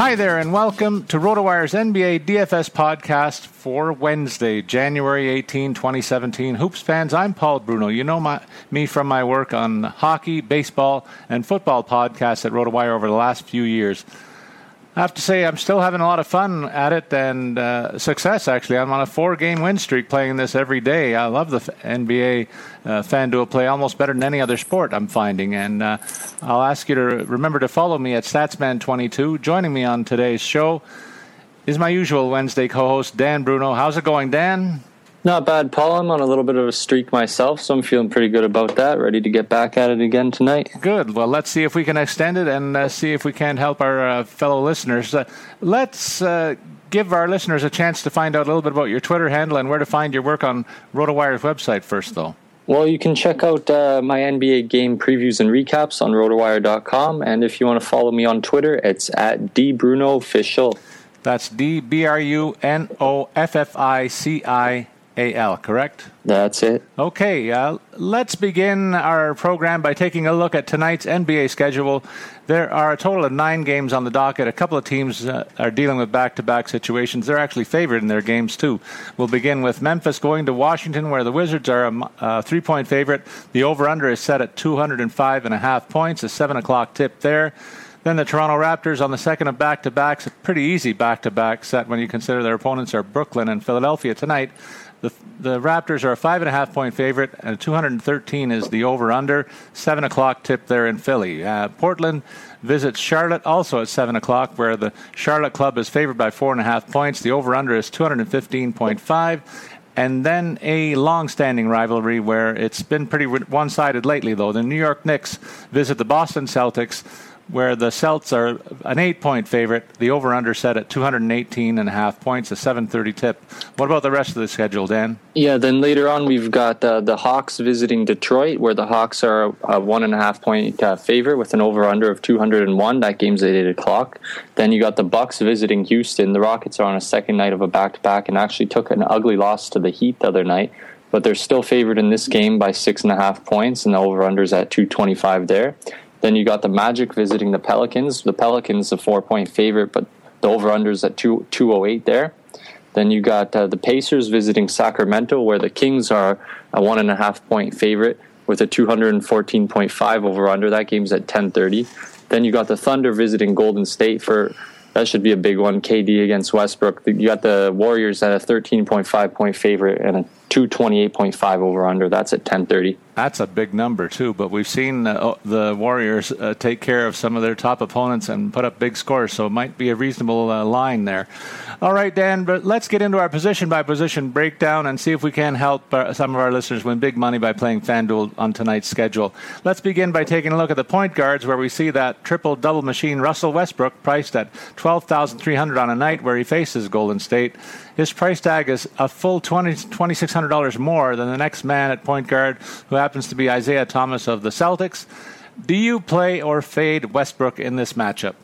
Hi there, and welcome to Rotowire's NBA DFS podcast for Wednesday, January 18, 2017. Hoops fans, I'm Paul Bruno. You know me from my work on hockey, baseball, and football podcasts at Rotowire over the last few years. I have to say, I'm still having a lot of fun at it and success, actually. I'm on a four-game win streak playing this every day. I love the NBA FanDuel play almost better than any other sport, I'm finding. And I'll ask you to remember to follow me at Statsman22. Joining me on today's show is my usual Wednesday co-host, Dan Bruno. How's it going, Dan? Not bad, Paul. I'm on a little bit of a streak myself, so I'm feeling pretty good about that. Ready to get back at it again tonight. Good. Well, let's see if we can extend it and see if we can help our fellow listeners. Let's give our listeners a chance to find out a little bit about your Twitter handle and where to find your work on Rotowire's website first, though. Well, you can check out my NBA game previews and recaps on rotowire.com, and if you want to follow me on Twitter, it's at DBrunoOfficial. That's DBrunoFFICI. A-L, correct? That's it. Okay, let's begin our program by taking a look at tonight's NBA schedule. There are a total of 9 games on the docket. A couple of teams are dealing with back-to-back situations. They're actually favored in their games, too. We'll begin with Memphis going to Washington, where the Wizards are a 3-point favorite. The over-under is set at 205.5 points, a 7 o'clock tip there. Then the Toronto Raptors on the second of back-to-backs, a pretty easy back-to-back set when you consider their opponents are Brooklyn and Philadelphia tonight. The Raptors are a 5.5-point favorite, and 213 is the over-under. 7 o'clock tip there in Philly. Portland visits Charlotte also at 7 o'clock, where the Charlotte club is favored by 4.5 points. The over-under is 215.5. And then a long-standing rivalry where it's been pretty one-sided lately, though. The New York Knicks visit the Boston Celtics, where the Celts are an 8-point favorite. The over-under set at 218.5 points, a 7:30 tip. What about the rest of the schedule, Dan? Yeah, then later on we've got the Hawks visiting Detroit, where the Hawks are a 1.5-point favorite with an over-under of 201. That game's at 8 o'clock. Then you got the Bucks visiting Houston. The Rockets are on a second night of a back-to-back and actually took an ugly loss to the Heat the other night, but they're still favored in this game by 6.5 points, and the over-under's at 225 there. Then you got the Magic visiting the Pelicans. The Pelicans, a 4-point favorite, but the over-under's at 208 there. Then you got the Pacers visiting Sacramento, where the Kings are a 1.5-point favorite with a 214.5 over-under. That game's at 10:30. Then you got the Thunder visiting Golden State for... That should be a big one. KD against Westbrook. You got the Warriors at a 13.5-point favorite and a 228.5 over-under. That's at 10:30. That's a big number, too. But we've seen the Warriors take care of some of their top opponents and put up big scores, so it might be a reasonable line there. All right, Dan, but let's get into our position-by-position breakdown and see if we can help some of our listeners win big money by playing FanDuel on tonight's schedule. Let's begin by taking a look at the point guards, where we see that triple-double machine Russell Westbrook priced at $12,300 on a night where he faces Golden State. His price tag is a full $2,600 more than the next man at point guard, who happens to be Isaiah Thomas of the Celtics. Do you play or fade Westbrook in this matchup?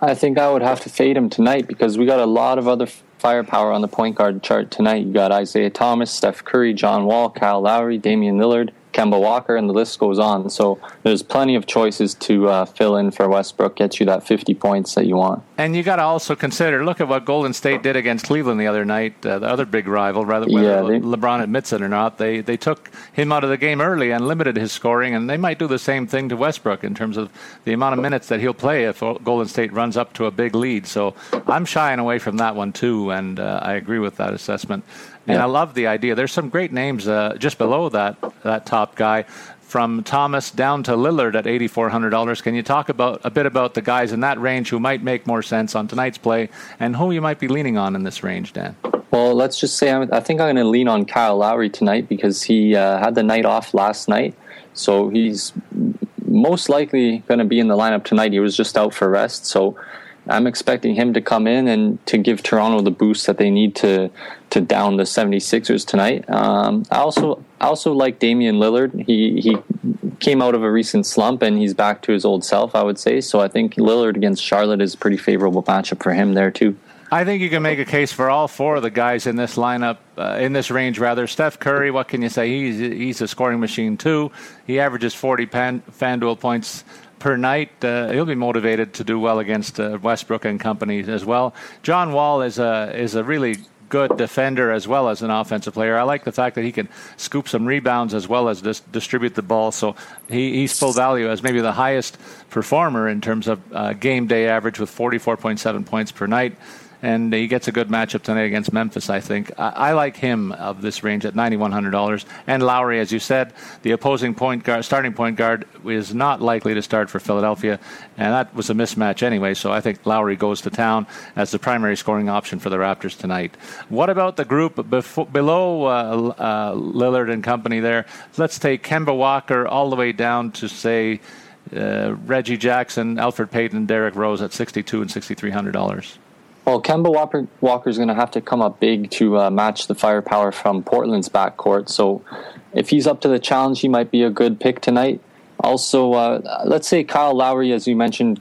I think I would have to fade him tonight, because we got a lot of other firepower on the point guard chart tonight. You got Isaiah Thomas, Steph Curry, John Wall, Kyle Lowry, Damian Lillard, Kemba Walker, and the list goes on. So there's plenty of choices to fill in for Westbrook, get you that 50 points that you want. And you got to also consider, look at what Golden State did against Cleveland the other night, the other big rival, whether LeBron admits it or not. They took him out of the game early and limited his scoring, and they might do the same thing to Westbrook in terms of the amount of minutes that he'll play if Golden State runs up to a big lead. So I'm shying away from that one too, and I agree with that assessment. And I love the idea. There's some great names just below that top guy, from Thomas down to Lillard at $8,400. Can you talk a bit about the guys in that range who might make more sense on tonight's play and who you might be leaning on in this range, Dan? Well, let's just say I think I'm going to lean on Kyle Lowry tonight, because he had the night off last night. So he's most likely going to be in the lineup tonight. He was just out for rest. So I'm expecting him to come in and to give Toronto the boost that they need to down the 76ers tonight. I also like Damian Lillard. He came out of a recent slump, and he's back to his old self, I would say. So I think Lillard against Charlotte is a pretty favorable matchup for him there, too. I think you can make a case for all four of the guys in this lineup, in this range, rather. Steph Curry, what can you say? He's a scoring machine, too. He averages 40 FanDuel points per night. He'll be motivated to do well against Westbrook and company as well. John Wall is a really good defender as well as an offensive player. I like the fact that he can scoop some rebounds as well as distribute the ball. So he's full value as maybe the highest performer in terms of game day average with 44.7 points per night. And he gets a good matchup tonight against Memphis, I think. I like him of this range at $9,100. And Lowry, as you said, the opposing starting point guard is not likely to start for Philadelphia. And that was a mismatch anyway, so I think Lowry goes to town as the primary scoring option for the Raptors tonight. What about the group below Lillard and company there? Let's take Kemba Walker all the way down to, say, Reggie Jackson, Alfred Payton, Derrick Rose at $6,200 and $6,300. Well, Kemba Walker's going to have to come up big to match the firepower from Portland's backcourt. So if he's up to the challenge, he might be a good pick tonight. Also, let's say Kyle Lowry, as you mentioned,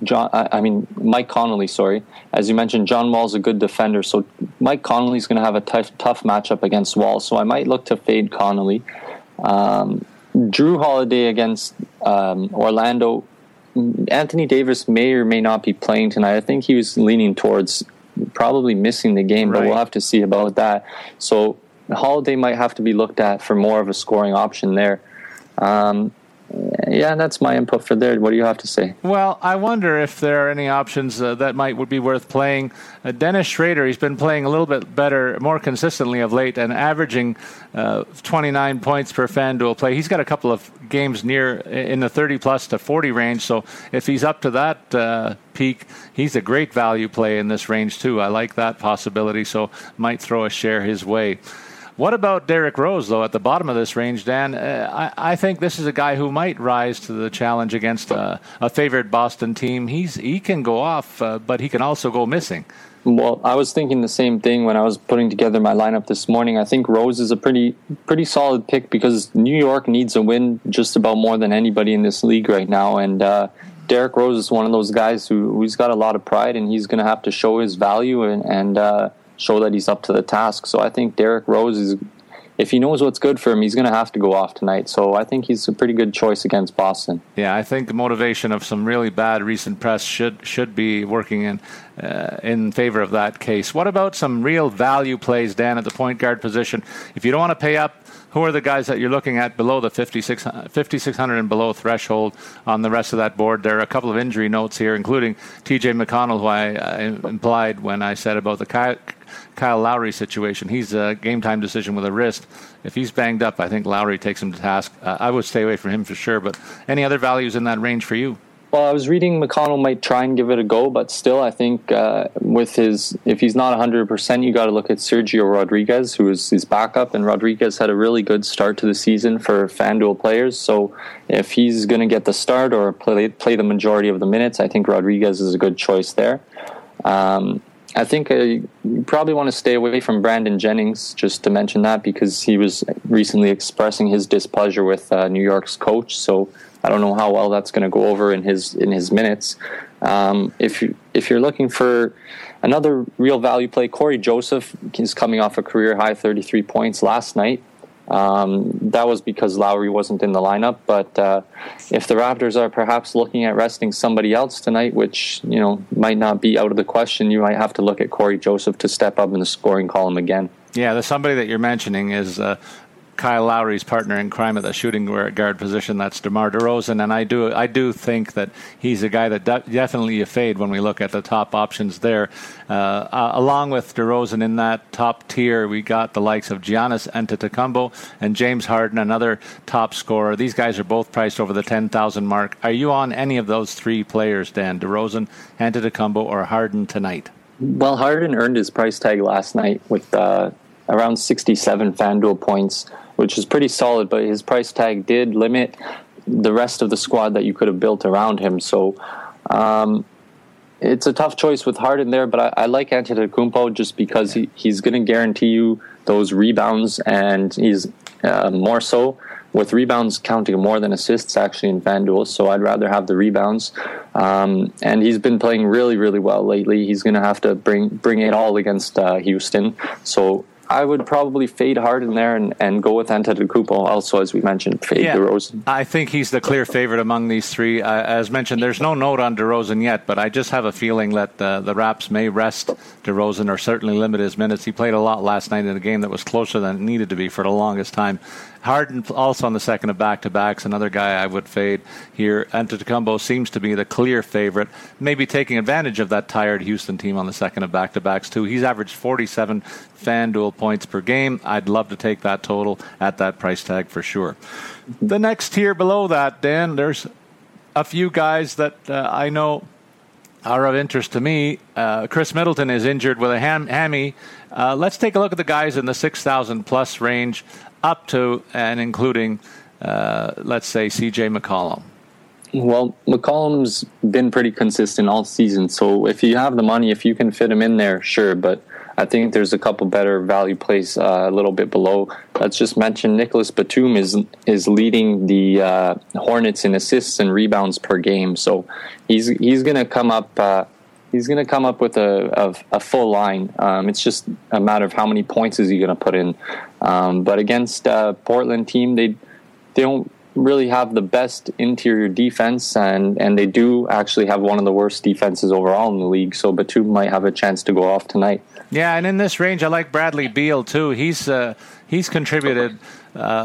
Mike Conley, sorry. As you mentioned, John Wall's a good defender. So Mike Conley's going to have a tough matchup against Wall. So I might look to fade Conley. Drew Holiday against Orlando. Anthony Davis may or may not be playing tonight. I think he was leaning towards probably missing the game, but we'll have to see about that. So Holiday might have to be looked at for more of a scoring option there. That's my input for there. What do you have to say? Well, I wonder if there are any options that would be worth playing. Dennis Schroeder, he's been playing a little bit better, more consistently of late, and averaging 29 points per FanDuel play. He's got a couple of games near in the 30-plus to 40 range, so if he's up to that peak, he's a great value play in this range, too. I like that possibility, so might throw a share his way. What about Derrick Rose, though, at the bottom of this range, Dan? I think this is a guy who might rise to the challenge against a favored Boston team. He can go off, but he can also go missing. Well, I was thinking the same thing when I was putting together my lineup this morning. I think Rose is a pretty solid pick because New York needs a win just about more than anybody in this league right now. And Derrick Rose is one of those guys who's got a lot of pride, and he's going to have to show his value and show that he's up to the task. So I think Derrick Rose is, if he knows what's good for him, he's going to have to go off tonight. So I think he's a pretty good choice against Boston. Yeah, I think the motivation of some really bad recent press should be working in favor of that case. What about some real value plays, Dan, at the point guard position? If you don't want to pay up, who are the guys that you're looking at below the 5,600 and below threshold on the rest of that board? There are a couple of injury notes here, including T.J. McConnell, who I implied when I said about the Kyle Lowry situation. He's a game-time decision with a wrist. If he's banged up, I think Lowry takes him to task. I would stay away from him for sure, but any other values in that range for you? Well, I was reading McConnell might try and give it a go, but still I think if he's not 100%, you got to look at Sergio Rodriguez, who is his backup, and Rodriguez had a really good start to the season for FanDuel players. So if he's going to get the start or play the majority of the minutes, I think Rodriguez is a good choice there. I think you probably want to stay away from Brandon Jennings, just to mention that, because he was recently expressing his displeasure with New York's coach. So I don't know how well that's going to go over in his minutes. If you're looking for another real value play, Corey Joseph is coming off a career-high 33 points last night. That was because Lowry wasn't in the lineup, but if the Raptors are perhaps looking at resting somebody else tonight, which might not be out of the question, you might have to look at Corey Joseph to step up in the scoring column again. Yeah, the somebody that you're mentioning is Kyle Lowry's partner in crime at the shooting guard position. That's DeMar DeRozan, and I do think that he's a guy that definitely you fade when we look at the top options there. Along with DeRozan in that top tier, we got the likes of Giannis Antetokounmpo and James Harden, another top scorer. These guys are both priced over the 10,000 mark. Are you on any of those three players, Dan? DeRozan, Antetokounmpo, or Harden tonight? Well, Harden earned his price tag last night with around 67 FanDuel points, which is pretty solid, but his price tag did limit the rest of the squad that you could have built around him. So it's a tough choice with Harden there, but I like Antetokounmpo just because he's going to guarantee you those rebounds, and he's more so with rebounds counting more than assists actually in FanDuel, so I'd rather have the rebounds. And he's been playing really, really well lately. He's going to have to bring it all against Houston, so I would probably fade Harden there and go with Antetokounmpo also, as we mentioned, DeRozan. I think he's the clear favorite among these three. As mentioned, there's no note on DeRozan yet, but I just have a feeling that the Raps may rest DeRozan or certainly limit his minutes. He played a lot last night in a game that was closer than it needed to be for the longest time. Harden also on the second of back-to-backs, another guy I would fade here. Antetokounmpo seems to be the clear favorite, maybe taking advantage of that tired Houston team on the second of back-to-backs too. He's averaged 47 FanDuel points per game. I'd love to take that total at that price tag for sure. The next tier below that, Dan, there's a few guys that I know are of interest to me. Chris Middleton is injured with a hammy. Let's take a look at the guys in the 6,000-plus range up to and including, let's say, C.J. McCollum. Well, McCollum's been pretty consistent all season, so if you have the money, if you can fit him in there, sure, but I think there's a couple better value plays a little bit below. Let's just mention Nicholas Batum is leading the Hornets in assists and rebounds per game, so he's going to come up. He's going to come up with a full line. It's just a matter of how many points is he going to put in. But against Portland team, they don't really have the best interior defense, and they do actually have one of the worst defenses overall in the league, so Batum might have a chance to go off tonight. Yeah, and in this range, I like Bradley Beal too. He's contributed.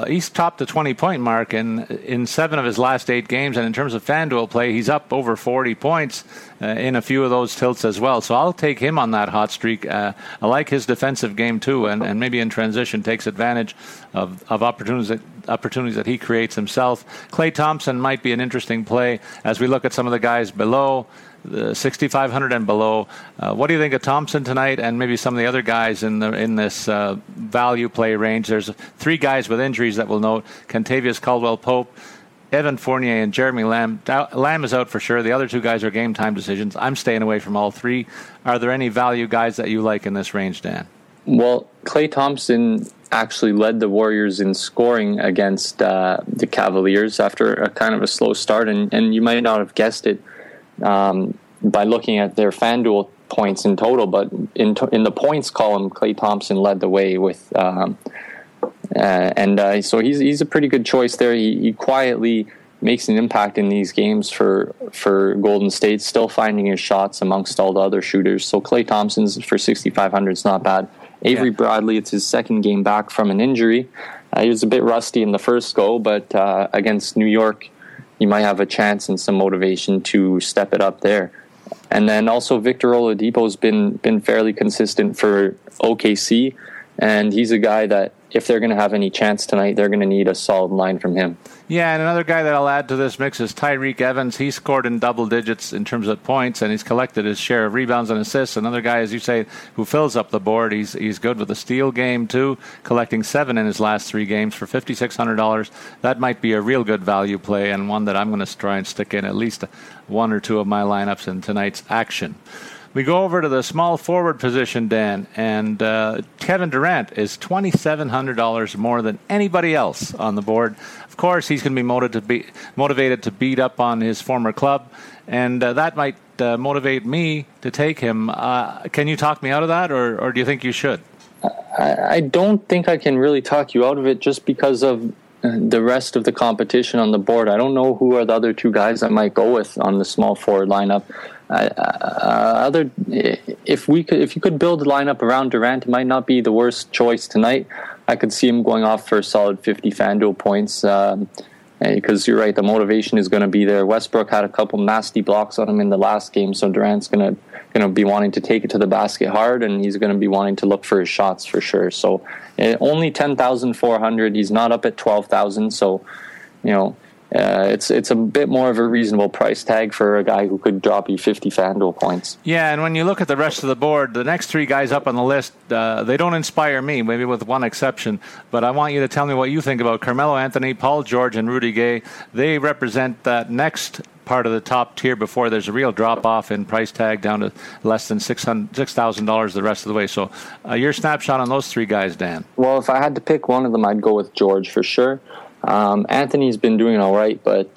He's topped the 20-point mark in 7 of his last 8 games, and in terms of FanDuel play, he's up over 40 points in a few of those tilts as well. So I'll take him on that hot streak. I like his defensive game too, and maybe in transition takes advantage of opportunities that opportunities that he creates himself. Klay Thompson might be an interesting play as we look at some of the guys below, the 6,500 and below. What do you think of Thompson tonight and maybe some of the other guys in this value play range? There's three guys with injuries that we'll note: Kentavious Caldwell-Pope, Evan Fournier, and Jeremy Lamb. Lamb is out for sure. The other two guys are game time decisions. I'm staying away from all three. Are there any value guys that you like in this range, Dan? Well, Klay Thompson actually led the Warriors in scoring against the Cavaliers after a kind of a slow start, and you might not have guessed it by looking at their FanDuel points in total, but in the points column, Klay Thompson led the way with... so he's a pretty good choice there. He quietly makes an impact in these games for Golden State, still finding his shots amongst all the other shooters. So Klay Thompson's for 6,500 is not bad. Avery Bradley, it's his second game back from an injury. He was a bit rusty in the first go, but against New York, you might have a chance and some motivation to step it up there. And then also Victor Oladipo's been fairly consistent for OKC, and he's a guy that, if they're going to have any chance tonight, they're going to need a solid line from him. Yeah, and another guy that I'll add to this mix is Tyreke Evans. He scored in double digits in terms of points, and he's collected his share of rebounds and assists. Another guy, as you say, who fills up the board. He's good with a steal game, too, collecting 7 in his last 3 games for $5,600. That might be a real good value play and one that I'm going to try and stick in at least one or two of my lineups in tonight's action. We go over to the small forward position, Dan, and Kevin Durant is $2,700 more than anybody else on the board. Of course, he's going to be motivated to beat up on his former club, and that might motivate me to take him. Can you talk me out of that, or do you think you should? I don't think I can really talk you out of it just because of the rest of the competition on the board. I don't know who are the other two guys I might go with on the small forward lineup. If you could build a lineup around Durant, it might not be the worst choice tonight. I could see him going off for a solid 50 FanDuel points because you're right, the motivation is going to be there. Westbrook had a couple nasty blocks on him in the last game, so Durant's going to be wanting to take it to the basket hard, and he's going to be wanting to look for his shots for sure. So only 10,400. He's not up at 12,000, so you know. It's a bit more of a reasonable price tag for a guy who could drop you 50 FanDuel points. Yeah, and when you look at the rest of the board, the next three guys up on the list, they don't inspire me, maybe with one exception. But I want you to tell me what you think about Carmelo Anthony, Paul George, and Rudy Gay. They represent that next part of the top tier before there's a real drop-off in price tag down to less than $6,000 the rest of the way. So your snapshot on those three guys, Dan. Well, if I had to pick one of them, I'd go with George for sure. Anthony's been doing all right, but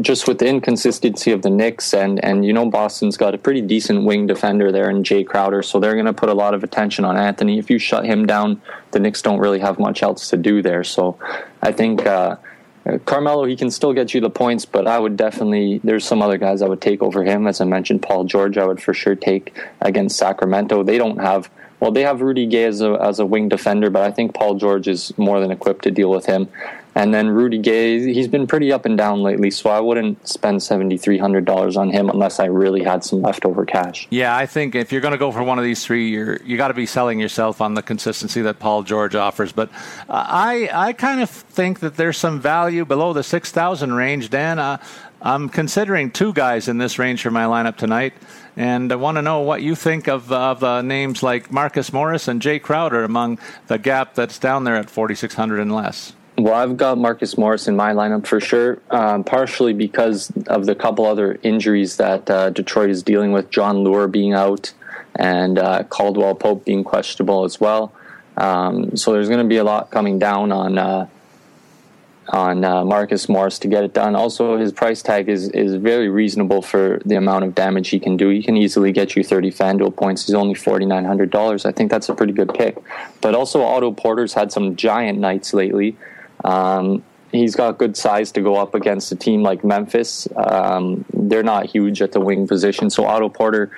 just with the inconsistency of the Knicks and you know Boston's got a pretty decent wing defender there in Jay Crowder, so they're going to put a lot of attention on Anthony. If you shut him down, the Knicks don't really have much else to do there. So I think Carmelo, he can still get you the points, but I would definitely, there's some other guys I would take over him. As I mentioned, Paul George I would for sure take against Sacramento. They don't have... Well, they have Rudy Gay as a wing defender, but I think Paul George is more than equipped to deal with him. And then Rudy Gay, he's been pretty up and down lately, so I wouldn't spend $7,300 on him unless I really had some leftover cash. Yeah, I think if you're going to go for one of these three, you got to be selling yourself on the consistency that Paul George offers. But I kind of think that there's some value below the 6,000 range, Dan. I'm considering two guys in this range for my lineup tonight. And I want to know what you think of names like Marcus Morris and Jay Crowder among the gap that's down there at 4,600 and less. Well, I've got Marcus Morris in my lineup for sure, partially because of the couple other injuries that Detroit is dealing with, John Lure being out and Caldwell Pope being questionable as well. So there's going to be a lot coming down on Marcus Morris to get it done. Also, his price tag is very reasonable for the amount of damage he can do. He can easily get you 30 FanDuel points. He's only $4,900. I think that's a pretty good pick. But also, Otto Porter's had some giant nights lately. He's got good size to go up against a team like Memphis. They're not huge at the wing position, so Otto Porter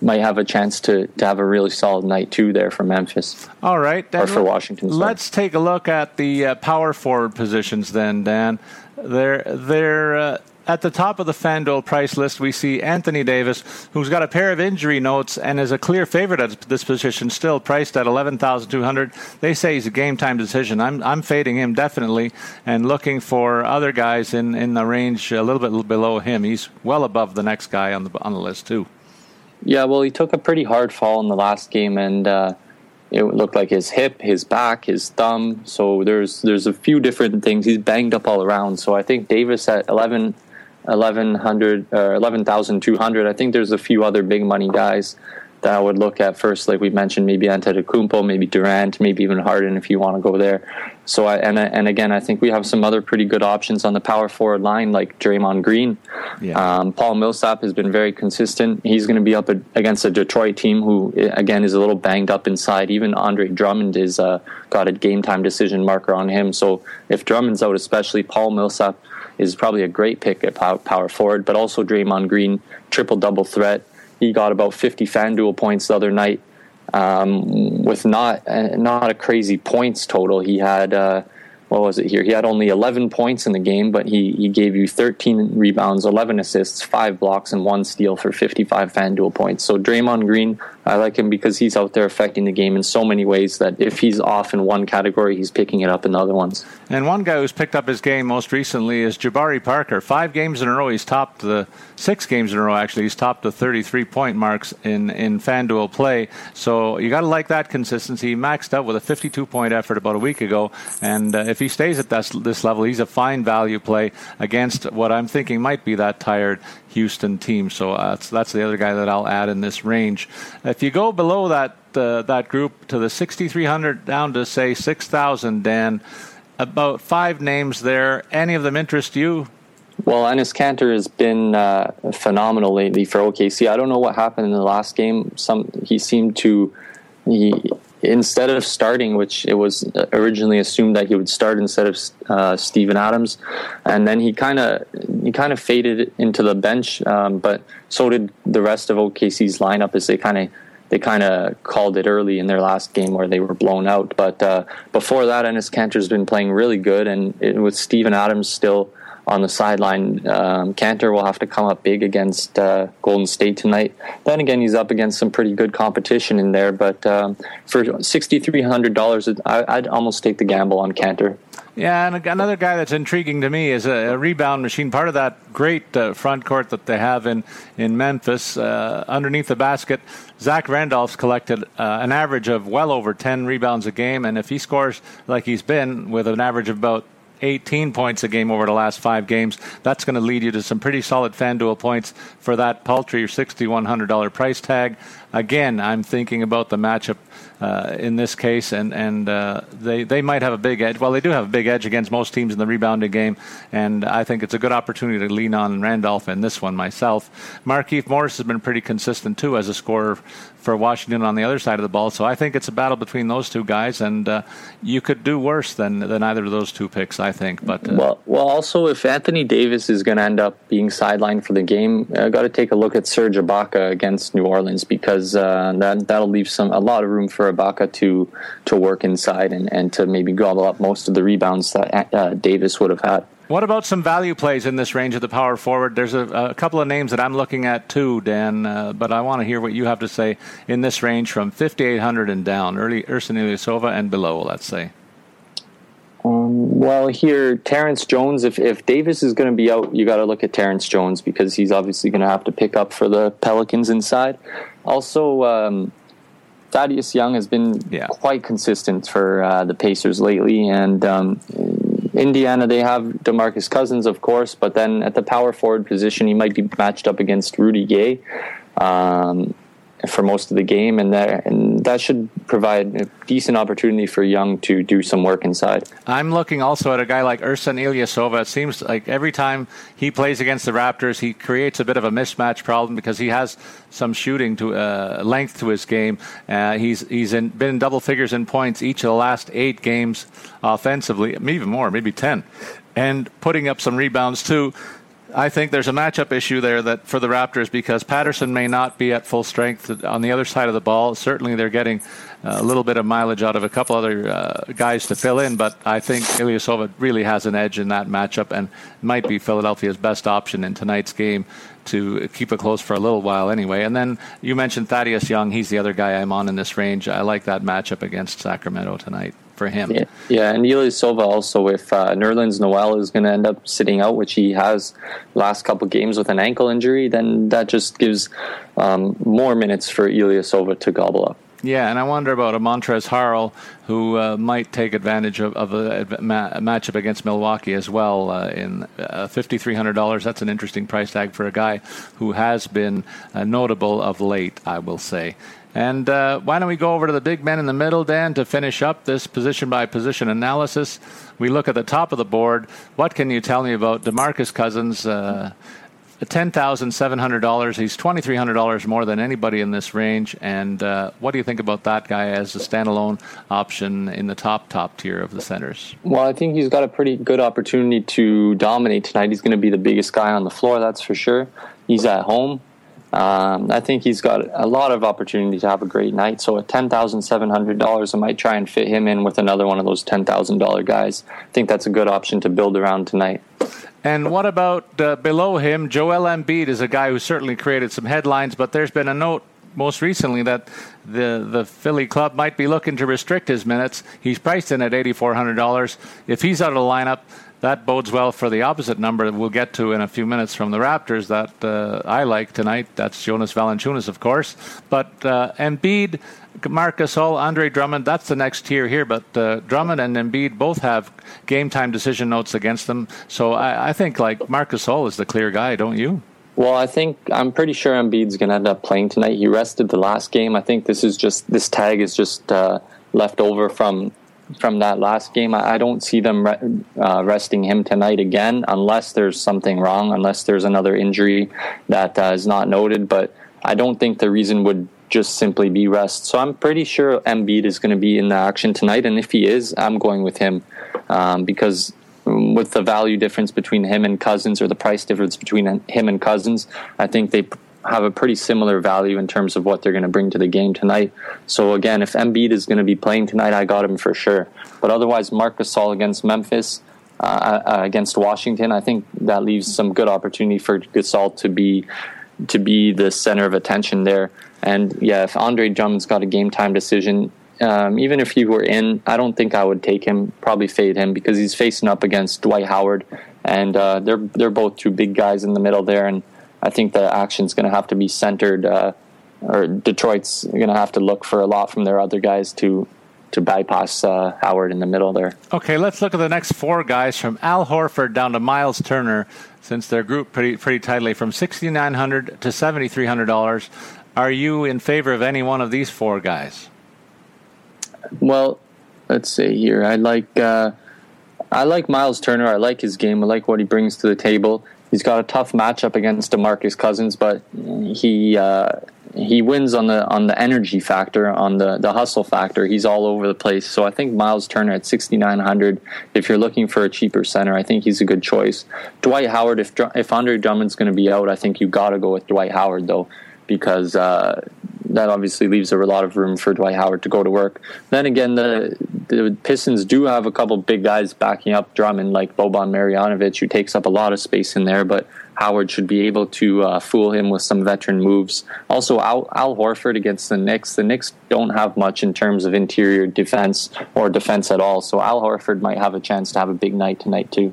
might have a chance to have a really solid night, too, there for Memphis. All right. Dan, or for Washington. Let's take a look at the power forward positions then, Dan. They're At the top of the FanDuel price list, we see Anthony Davis, who's got a pair of injury notes and is a clear favorite at this position, still priced at $11,200. They say he's a game-time decision. I'm fading him definitely and looking for other guys in the range a little bit below him. He's well above the next guy on the list, too. Yeah, well, he took a pretty hard fall in the last game, and it looked like his hip, his back, his thumb. So there's a few different things. He's banged up all around. So I think Davis at 11,200. I think there's a few other big money guys that I would look at first, like we mentioned, maybe Antetokounmpo, maybe Durant, maybe even Harden if you want to go there. So and again, I think we have some other pretty good options on the power forward line, like Draymond Green. Yeah. Paul Millsap has been very consistent. He's going to be up against a Detroit team who, again, is a little banged up inside. Even Andre Drummond is got a game time decision marker on him. So if Drummond's out, especially Paul Millsap is probably a great pick at power forward, but also Draymond Green, triple-double threat. He got about 50 FanDuel points the other night with not a crazy points total. He had, He had only 11 points in the game, but he gave you 13 rebounds, 11 assists, 5 blocks, and 1 steal for 55 FanDuel points. So Draymond Green, I like him because he's out there affecting the game in so many ways that if he's off in one category, he's picking it up in the other ones. And one guy who's picked up his game most recently is Jabari Parker. 6 games in a row, he's topped the 33-point marks in FanDuel play. So you got to like that consistency. He maxed out with a 52-point effort about a week ago. And if he stays at this level, he's a fine value play against what I'm thinking might be that tired Houston team. So that's the other guy that I'll add in this range. If you go below that group to the 6,300 down to, say, 6,000, Dan, about 5 names there. Any of them interest you? Well, Enes Kanter has been phenomenal lately for OKC. I don't know what happened in the last game. Instead of starting, which it was originally assumed that he would start instead of Stephen Adams, and then he kind of faded into the bench. But so did the rest of OKC's lineup, as they kind of called it early in their last game where they were blown out. But before that, Enes Kanter's been playing really good, and with Stephen Adams still on the sideline, Kanter will have to come up big against Golden State tonight. Then again, he's up against some pretty good competition in there, but for $6,300, I'd almost take the gamble on Kanter. Yeah, and another guy that's intriguing to me is a rebound machine. Part of that great front court that they have in Memphis, underneath the basket, Zach Randolph's collected an average of well over 10 rebounds a game, and if he scores like he's been with an average of about 18 points a game over the last 5 games, that's going to lead you to some pretty solid FanDuel points for that paltry $6,100 price tag. Again, I'm thinking about the matchup in this case, and they might have a big edge. Well, they do have a big edge against most teams in the rebounding game, and I think it's a good opportunity to lean on Randolph in this one myself. Markieff Morris has been pretty consistent, too, as a scorer for Washington on the other side of the ball, so I think it's a battle between those two guys, and you could do worse than either of those two picks, I think. But well, also, if Anthony Davis is going to end up being sidelined for the game, I've got to take a look at Serge Ibaka against New Orleans, because that'll leave a lot of room for Ibaka to work inside and to maybe gobble up most of the rebounds that Davis would have had. What about some value plays in this range of the power forward? There's a couple of names that I'm looking at too, Dan, but I want to hear what you have to say in this range from 5,800 and down, early Ersan Ilyasova and below, let's say. Well, here, Terrence Jones, if Davis is going to be out, you got to look at Terrence Jones because he's obviously going to have to pick up for the Pelicans inside. Also, Thaddeus Young has been quite consistent for the Pacers lately, and Indiana, they have DeMarcus Cousins, of course, but then at the power forward position, he might be matched up against Rudy Gay for most of the game, and that should provide a decent opportunity for Young to do some work inside. I'm looking also at a guy like Ersan Ilyasova. It seems like every time he plays against the Raptors, he creates a bit of a mismatch problem because he has some shooting to length to his game. He's been in double figures in points each of the last 8 games offensively, even more, maybe 10, and putting up some rebounds too. I think there's a matchup issue there that for the Raptors, because Patterson may not be at full strength on the other side of the ball. Certainly they're getting a little bit of mileage out of a couple other guys to fill in, but I think Ilyasova really has an edge in that matchup and might be Philadelphia's best option in tonight's game to keep it close for a little while anyway. And then you mentioned Thaddeus Young. He's the other guy I'm on in this range. I like that matchup against Sacramento tonight for him. Yeah, and Ilyasova also, if Nerlens Noel is going to end up sitting out, which he has last couple games with an ankle injury, then that just gives more minutes for Ilyasova to gobble up. Yeah, and I wonder about a Montrezl Harrell, who might take advantage of a matchup against Milwaukee as well. In $5,300, that's an interesting price tag for a guy who has been notable of late, I will say. And why don't we go over to the big men in the middle, Dan, to finish up this position-by-position analysis. We look at the top of the board. What can you tell me about DeMarcus Cousins? $10,700. He's $2,300 more than anybody in this range. And what do you think about that guy as a standalone option in the top tier of the centers? Well, I think he's got a pretty good opportunity to dominate tonight. He's going to be the biggest guy on the floor, that's for sure. He's at home. I think he's got a lot of opportunity to have a great night. So at $10,700, I might try and fit him in with another one of those $10,000 guys. I think that's a good option to build around tonight. And what about below him? Joel Embiid is a guy who certainly created some headlines, but there's been a note most recently that the Philly club might be looking to restrict his minutes. He's priced in at $8,400. If he's out of the lineup, that bodes well for the opposite number we'll get to in a few minutes from the Raptors that I like tonight. That's Jonas Valanciunas, of course. But Embiid, Marc Gasol, Andre Drummond, that's the next tier here. But Drummond and Embiid both have game-time decision notes against them. So I think like Marc Gasol is the clear guy, don't you? Well, I'm pretty sure Embiid's going to end up playing tonight. He rested the last game. I think this tag is just left over from that last game. I don't see them resting him tonight again, unless there's something wrong, unless there's another injury that is not noted. But I don't think the reason would just simply be rest. So I'm pretty sure Embiid is going to be in the action tonight. And if he is, I'm going with him because with the value difference between him and Cousins, or the price difference between him and Cousins, I think they have a pretty similar value in terms of what they're going to bring to the game tonight. So again, if Embiid is going to be playing tonight, I got him for sure. But otherwise, Marc Gasol against Memphis, against Washington, I think that leaves some good opportunity for Gasol to be the center of attention there. And yeah, if Andre Drummond's got a game time decision, even if he were in, I don't think I would take him. Probably fade him because he's facing up against Dwight Howard, and they're both two big guys in the middle there, and I think the action's going to have to be centered, or Detroit's going to have to look for a lot from their other guys to bypass Howard in the middle there. Okay, let's look at the next four guys from Al Horford down to Miles Turner, since they're grouped pretty tightly, from $6,900 to $7,300. Are you in favor of any one of these four guys? Well, let's see here. I like Miles Turner. I like his game. I like what he brings to the table. He's got a tough matchup against DeMarcus Cousins, but he wins on the energy factor, on the hustle factor. He's all over the place. So I think Miles Turner at $6,900, if you're looking for a cheaper center, I think he's a good choice. Dwight Howard, if Andre Drummond's going to be out, I think you got to go with Dwight Howard, though, because that obviously leaves a lot of room for Dwight Howard to go to work. Then again, the Pistons do have a couple big guys backing up Drummond, like Boban Marjanovic, who takes up a lot of space in there, but Howard should be able to fool him with some veteran moves. Also, Al Horford against the Knicks. The Knicks don't have much in terms of interior defense or defense at all, so Al Horford might have a chance to have a big night tonight too.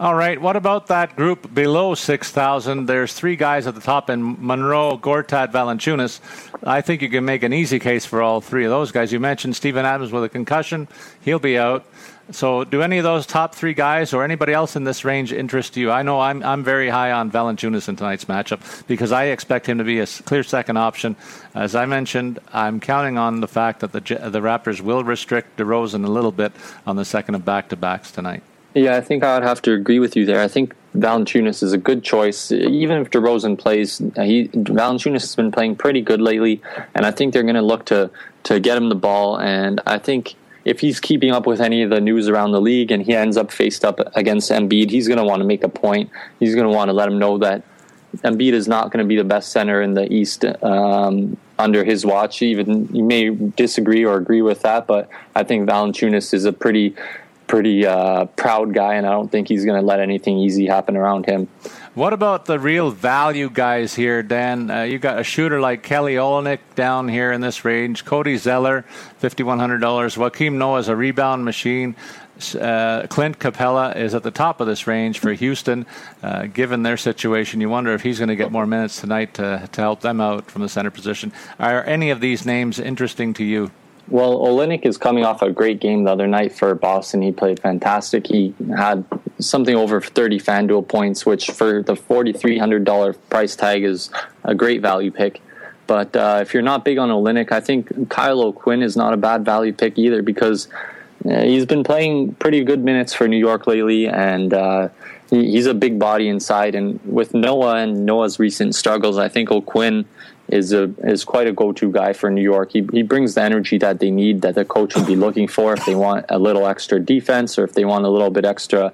All right, what about that group below 6,000? There's three guys at the top in Monroe, Gortat, Valanciunas. I think you can make an easy case for all three of those guys. You mentioned Stephen Adams with a concussion. He'll be out. So do any of those top three guys or anybody else in this range interest you? I know I'm very high on Valanciunas in tonight's matchup because I expect him to be a clear second option. As I mentioned, I'm counting on the fact that the Raptors will restrict DeRozan a little bit on the second of back-to-backs tonight. Yeah, I think I would have to agree with you there. I think Valanciunas is a good choice. Even if DeRozan plays, Valanciunas has been playing pretty good lately, and I think they're going to look to get him the ball. And I think if he's keeping up with any of the news around the league and he ends up faced up against Embiid, he's going to want to make a point. He's going to want to let him know that Embiid is not going to be the best center in the East under his watch. Even you may disagree or agree with that, but I think Valanciunas is a pretty proud guy, and I don't think he's going to let anything easy happen around him. What about the real value guys here, Dan? You got a shooter like Kelly Olynyk down here in this range. Cody Zeller, $5,100. Joakim Noah is a rebound machine. Clint Capella is at the top of this range for Houston. Given their situation, you wonder if he's going to get more minutes tonight to help them out from the center position. Are any of these names interesting to you? Well, Olynyk is coming off a great game the other night for Boston. He played fantastic. He had something over 30 FanDuel points, which for the $4,300 price tag is a great value pick. But if you're not big on Olynyk, I think Kyle O'Quinn is not a bad value pick either, because he's been playing pretty good minutes for New York lately, and he's a big body inside. And with Noah and Noah's recent struggles, I think O'Quinn is quite a go-to guy for New York. He brings the energy that they need, that the coach would be looking for if they want a little extra defense or if they want a little bit extra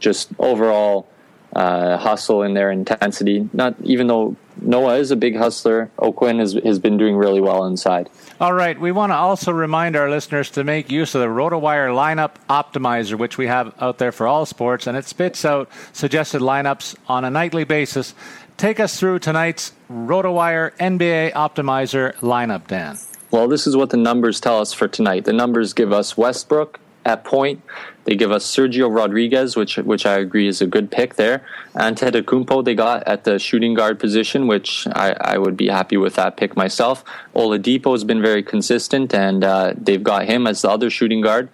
just overall hustle in their intensity. Not even though Noah is a big hustler, O'Quinn has been doing really well inside. All right, we want to also remind our listeners to make use of the Rotowire lineup optimizer, which we have out there for all sports, and it spits out suggested lineups on a nightly basis. Take us through tonight's Rotowire NBA Optimizer lineup, Dan. Well, this is what the numbers tell us for tonight. The numbers give us Westbrook at point. They give us Sergio Rodriguez, which I agree is a good pick there. Antetokounmpo they got at the shooting guard position, which I would be happy with that pick myself. Oladipo has been very consistent, and they've got him as the other shooting guard.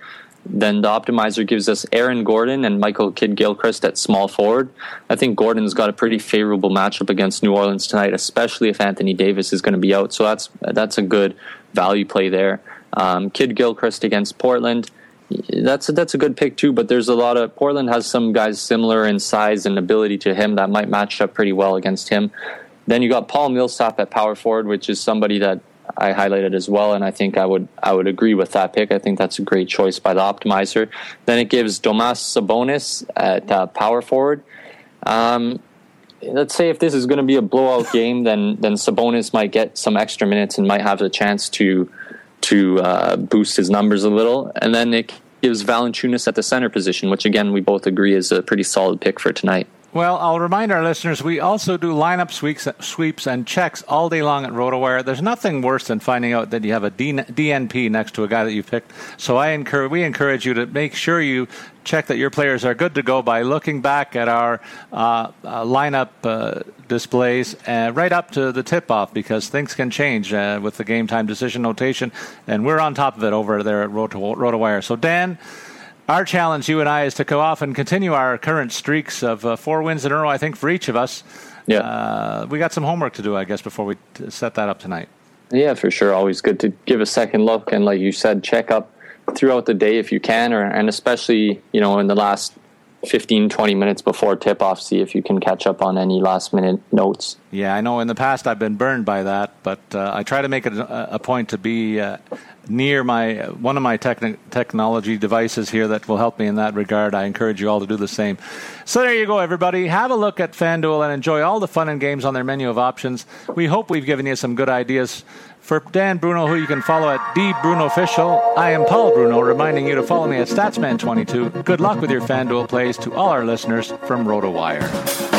Then the optimizer gives us Aaron Gordon and Michael Kidd-Gilchrist at small forward. I think Gordon's got a pretty favorable matchup against New Orleans tonight, especially if Anthony Davis is going to be out. So that's a good value play there. Kidd-Gilchrist against Portland, that's a good pick too, but there's a lot of Portland has some guys similar in size and ability to him that might match up pretty well against him. Then you got Paul Millsap at power forward, which is somebody that I highlighted as well, and I think I would agree with that pick. I think that's a great choice by the optimizer. Then it gives Domas Sabonis at power forward. Let's say if this is going to be a blowout game, then Sabonis might get some extra minutes and might have the chance to boost his numbers a little. And then it gives Valanciunas at the center position, which again we both agree is a pretty solid pick for tonight. Well, I'll remind our listeners, we also do lineup sweeps and checks all day long at Rotowire. There's nothing worse than finding out that you have a DNP next to a guy that you picked. So we encourage you to make sure you check that your players are good to go by looking back at our lineup displays right up to the tip-off, because things can change with the game time decision notation, and we're on top of it over there at Rotowire. So, Dan, our challenge, you and I, is to go off and continue our current streaks of 4 wins in a row, I think, for each of us. Yeah. We got some homework to do, I guess, before we set that up tonight. Yeah, for sure. Always good to give a second look. And like you said, check up throughout the day if you can, and especially, you know, in the last 15, 20 minutes before tip-off, see if you can catch up on any last-minute notes. Yeah, I know in the past I've been burned by that, but I try to make it a point to be near one of my technology devices here that will help me in that regard. I encourage you all to do the same. So there you go, everybody. Have a look at FanDuel and enjoy all the fun and games on their menu of options. We hope we've given you some good ideas. For Dan Bruno, who you can follow at DBrunoOfficial, I am Paul Bruno, reminding you to follow me at Statsman22. Good luck with your FanDuel plays to all our listeners from Rotowire.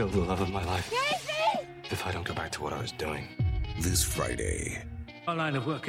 The love of my life. Casey! If I don't go back to what I was doing. This Friday. Our line of work